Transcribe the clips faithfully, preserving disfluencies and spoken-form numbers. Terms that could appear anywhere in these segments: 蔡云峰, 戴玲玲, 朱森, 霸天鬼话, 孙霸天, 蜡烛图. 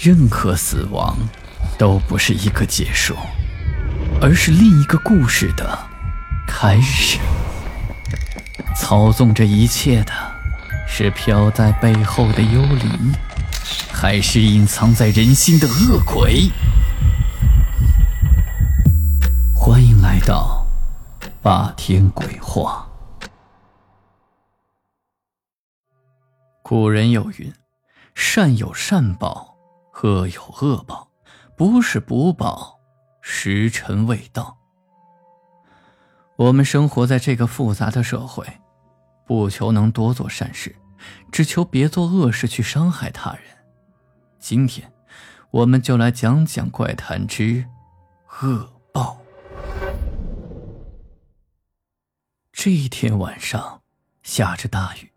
任何死亡都不是一个结束，而是另一个故事的开始。操纵这一切的是飘在背后的幽灵，还是隐藏在人心的恶鬼？欢迎来到霸天鬼话。古人有云，善有善报，恶有恶报，不是不报，时辰未到。我们生活在这个复杂的社会，不求能多做善事，只求别做恶事去伤害他人。今天，我们就来讲讲怪谈之恶报。这一天晚上，下着大雨，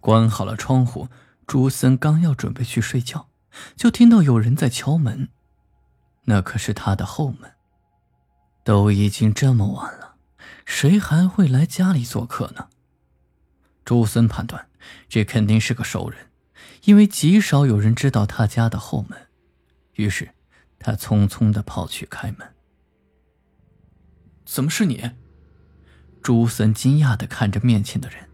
关好了窗户，朱森刚要准备去睡觉，就听到有人在敲门，那可是他的后门。都已经这么晚了，谁还会来家里做客呢？朱森判断，这肯定是个熟人，因为极少有人知道他家的后门，于是他匆匆地跑去开门。怎么是你？朱森惊讶地看着面前的人，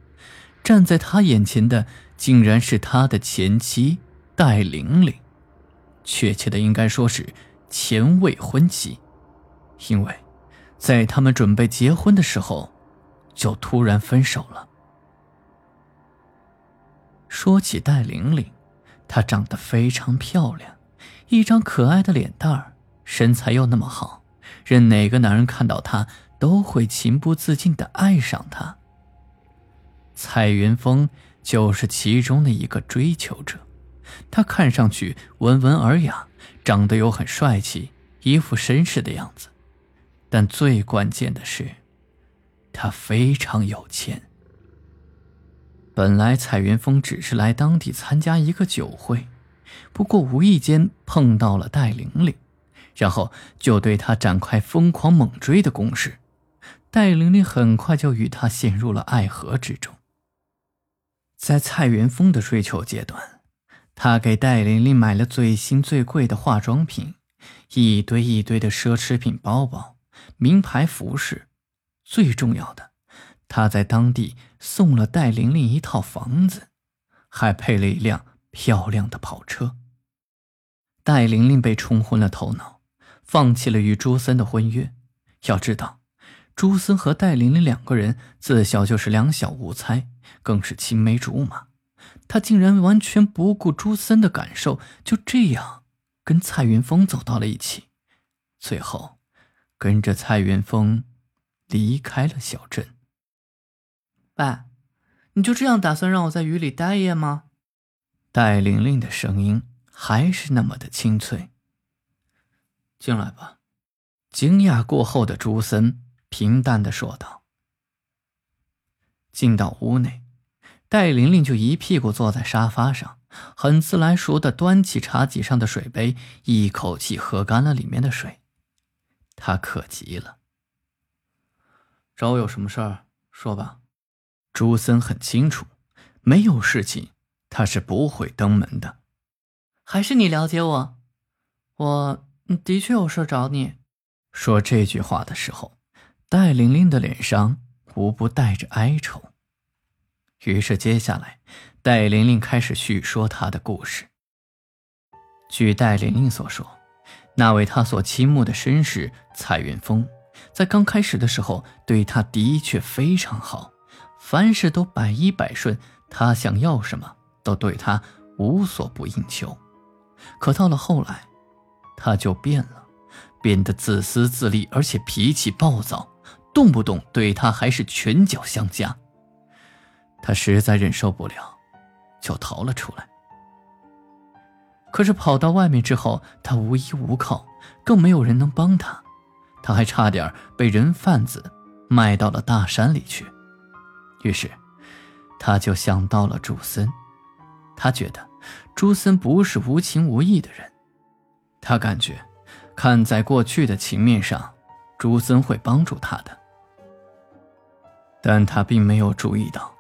站在他眼前的竟然是他的前妻戴玲玲，确切的应该说是前未婚妻，因为在他们准备结婚的时候就突然分手了。说起戴玲玲，她长得非常漂亮，一张可爱的脸蛋儿，身材又那么好，任哪个男人看到她都会情不自禁地爱上她。蔡云峰就是其中的一个追求者，他看上去温文尔雅，长得又很帅气，一副绅士的样子，但最关键的是他非常有钱。本来蔡云峰只是来当地参加一个酒会，不过无意间碰到了戴玲玲，然后就对她展开疯狂猛追的攻势。戴玲玲很快就与他陷入了爱河之中。在蔡云峰的追求阶段，他给戴玲玲买了最新最贵的化妆品，一堆一堆的奢侈品包包、名牌服饰，最重要的，他在当地送了戴玲玲一套房子，还配了一辆漂亮的跑车。戴玲玲被冲昏了头脑，放弃了与朱森的婚约。要知道，朱森和戴玲玲两个人自小就是两小无猜，更是青梅竹马。他竟然完全不顾朱森的感受，就这样跟蔡云峰走到了一起，最后跟着蔡云峰离开了小镇。爸，你就这样打算让我在雨里待夜吗？戴玲玲的声音还是那么的清脆。进来吧。惊讶过后的朱森平淡地说道。进到屋内，戴玲玲就一屁股坐在沙发上，很自来熟地端起茶几上的水杯，一口气喝干了里面的水。她渴极了。找我有什么事儿，说吧。朱森很清楚，没有事情他是不会登门的。还是你了解我，我的确有事找你。说这句话的时候，戴玲玲的脸上无不带着哀愁。于是接下来，戴玲玲开始叙说她的故事。据戴玲玲所说，那位她所倾慕的绅士蔡云峰，在刚开始的时候对她的确非常好，凡事都百依百顺，他想要什么都对他无所不应求。可到了后来，他就变了，变得自私自利，而且脾气暴躁，动不动对他还是拳脚相加。他实在忍受不了，就逃了出来。可是跑到外面之后，他无依无靠，更没有人能帮他，他还差点被人贩子卖到了大山里去。于是他就想到了朱森，他觉得朱森不是无情无义的人，他感觉看在过去的情面上，朱森会帮助他的。但他并没有注意到，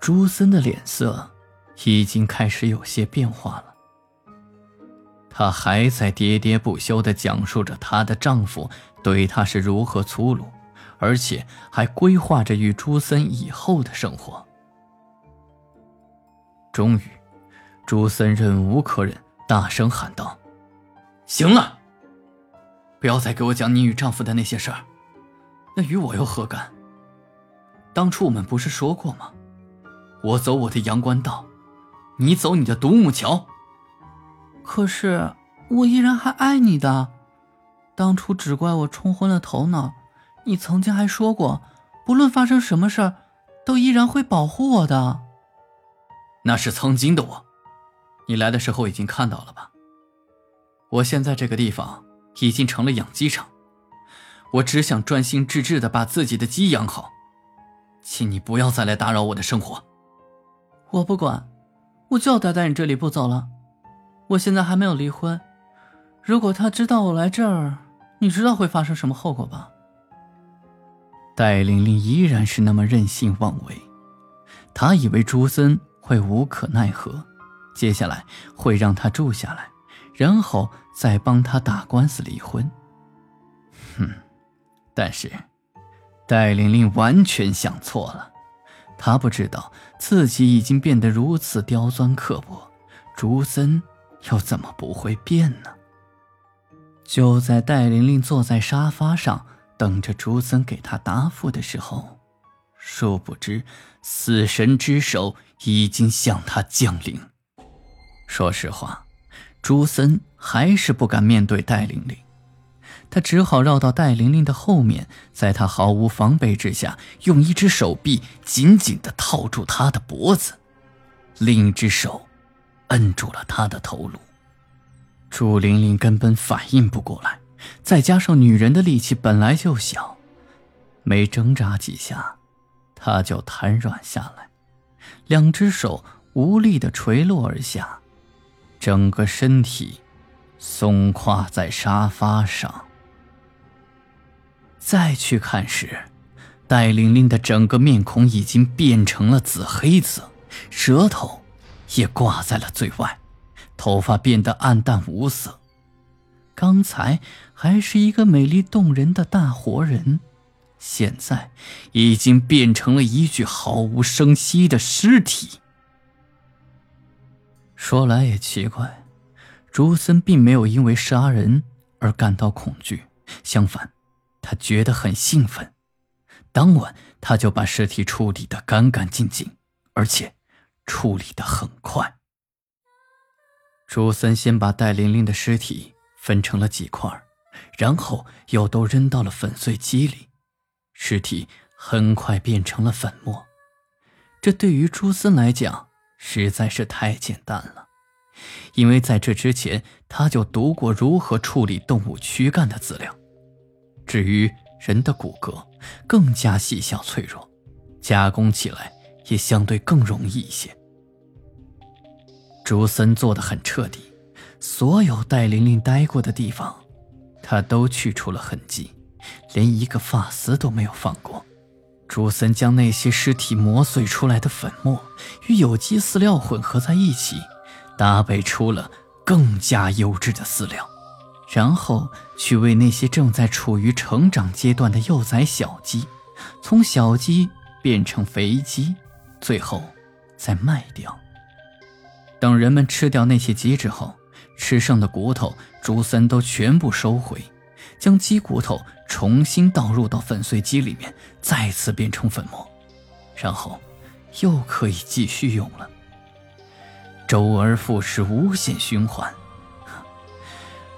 朱森的脸色已经开始有些变化了。她还在喋喋不休地讲述着她的丈夫对她是如何粗鲁，而且还规划着与朱森以后的生活。终于，朱森忍无可忍，大声喊道：“行了！不要再给我讲你与丈夫的那些事儿，那与我又何干？当初我们不是说过吗？我走我的阳关道，你走你的独木桥。可是我依然还爱你的，当初只怪我冲昏了头脑。你曾经还说过，不论发生什么事儿，都依然会保护我的。”那是曾经的我，你来的时候已经看到了吧？我现在这个地方已经成了养鸡场，我只想专心致志地把自己的鸡养好，请你不要再来打扰我的生活。我不管，我就要待在你这里不走了。我现在还没有离婚，如果他知道我来这儿，你知道会发生什么后果吧？戴玲玲依然是那么任性妄为，她以为朱森会无可奈何，接下来会让她住下来，然后再帮她打官司离婚。哼，但是戴玲玲完全想错了，她不知道自己已经变得如此刁钻刻薄，朱森又怎么不会变呢？就在戴玲玲坐在沙发上等着朱森给他答复的时候，殊不知死神之手已经向他降临。说实话，朱森还是不敢面对戴玲玲，他只好绕到戴玲玲的后面，在她毫无防备之下，用一只手臂紧紧地套住她的脖子，另一只手摁住了她的头颅。朱玲玲根本反应不过来，再加上女人的力气本来就小，没挣扎几下，她就瘫软下来，两只手无力地垂落而下，整个身体松垮在沙发上。再去看时，戴玲玲的整个面孔已经变成了紫黑色，舌头也挂在了嘴外，头发变得暗淡无色。刚才还是一个美丽动人的大活人，现在已经变成了一具毫无声息的尸体。说来也奇怪，朱森并没有因为杀人而感到恐惧，相反，他觉得很兴奋。当晚他就把尸体处理得干干净净，而且处理得很快。朱森先把戴玲玲的尸体分成了几块，然后又都扔到了粉碎机里，尸体很快变成了粉末。这对于朱森来讲实在是太简单了，因为在这之前他就读过如何处理动物躯干的资料。至于人的骨骼更加细小脆弱，加工起来也相对更容易一些。朱森做得很彻底，所有戴玲玲待过的地方，她都去除了痕迹，连一个发丝都没有放过。朱森将那些尸体磨碎出来的粉末与有机饲料混合在一起，搭配出了更加优质的饲料，然后去喂那些正在处于成长阶段的幼崽小鸡，从小鸡变成肥鸡，最后再卖掉。等人们吃掉那些鸡之后，吃剩的骨头朱森都全部收回，将鸡骨头重新倒入到粉碎机里面，再次变成粉末，然后又可以继续用了，周而复始，无限循环。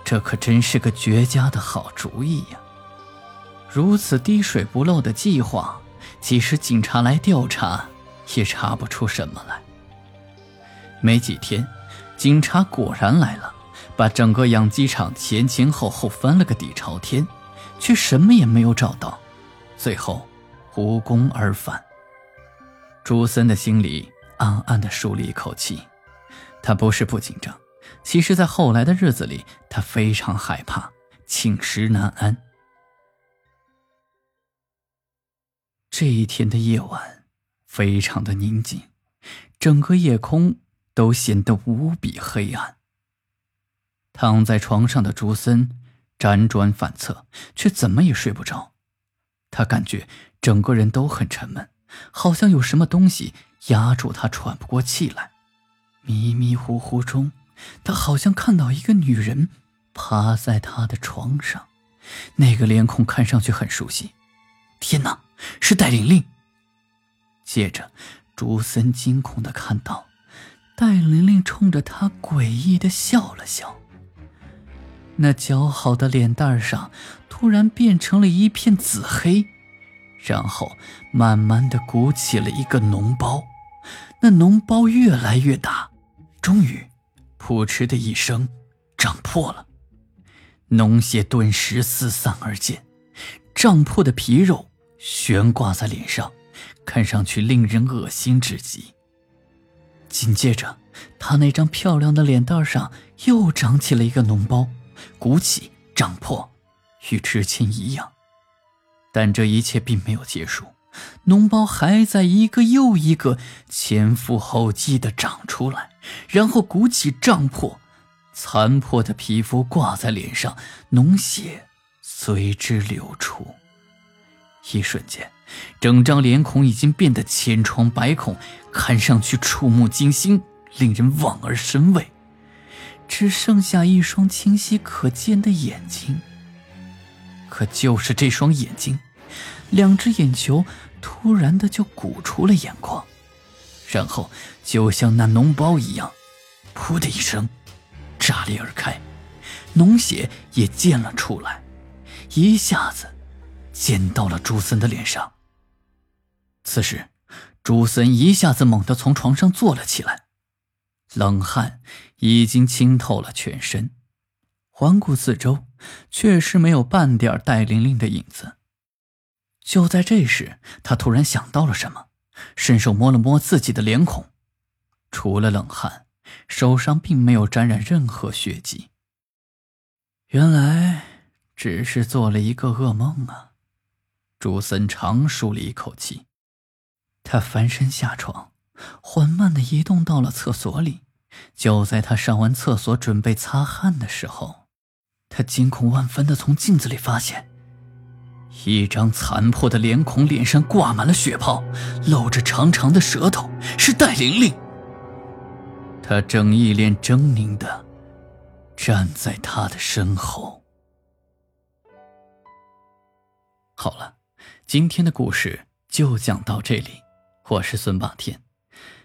这可真是个绝佳的好主意呀！如此滴水不漏的计划，即使警察来调查也查不出什么来。没几天，警察果然来了，把整个养鸡场前前后后翻了个底朝天，却什么也没有找到，最后无功而返。朱森的心里暗暗地舒了一口气，他不是不紧张，其实在后来的日子里，他非常害怕，寝食难安。这一天的夜晚非常的宁静，整个夜空都显得无比黑暗。躺在床上的竹森辗转反侧，却怎么也睡不着。他感觉整个人都很沉闷，好像有什么东西压住他，喘不过气来。迷迷糊糊中，他好像看到一个女人趴在他的床上，那个脸孔看上去很熟悉。天哪，是戴玲玲！接着，竹森惊恐地看到，戴玲玲冲着他诡异地笑了笑。那姣好的脸蛋上突然变成了一片紫黑，然后慢慢地鼓起了一个脓包，那脓包越来越大，终于扑哧的一声胀破了，脓血顿时四散而尽，胀破的皮肉悬挂在脸上，看上去令人恶心至极。紧接着，他那张漂亮的脸蛋上又长起了一个脓包，鼓起胀破，与之前一样。但这一切并没有结束，脓包还在一个又一个前赴后继地长出来，然后鼓起胀破，残破的皮肤挂在脸上，脓血随之流出。一瞬间，整张脸孔已经变得千疮百孔，看上去触目惊心，令人望而生畏，只剩下一双清晰可见的眼睛。可就是这双眼睛，两只眼球突然的就鼓出了眼眶，然后就像那脓包一样，噗的一声炸裂而开，脓血也溅了出来，一下子溅到了朱森的脸上。此时，朱森一下子猛地从床上坐了起来，冷汗已经浸透了全身，环顾四周，确实没有半点戴玲玲的影子。就在这时，他突然想到了什么，伸手摸了摸自己的脸孔，除了冷汗，手上并没有沾染任何血迹。原来只是做了一个噩梦啊！朱森长舒了一口气，他翻身下床，缓慢地移动到了厕所里。就在他上完厕所准备擦汗的时候，他惊恐万分地从镜子里发现，一张残破的脸孔，脸上挂满了血泡，露着长长的舌头，是戴玲玲。他正一脸狰狞地站在他的身后。好了，今天的故事就讲到这里，我是孙霸天。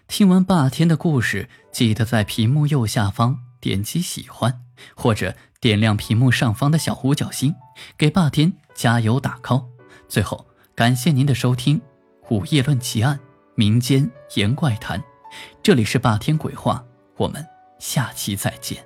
听完霸天的故事，记得在屏幕右下方点击喜欢，或者点亮屏幕上方的小五角星，给霸天加油打 call。 最后感谢您的收听，午夜论奇案，民间言怪谈，这里是霸天鬼话，我们下期再见。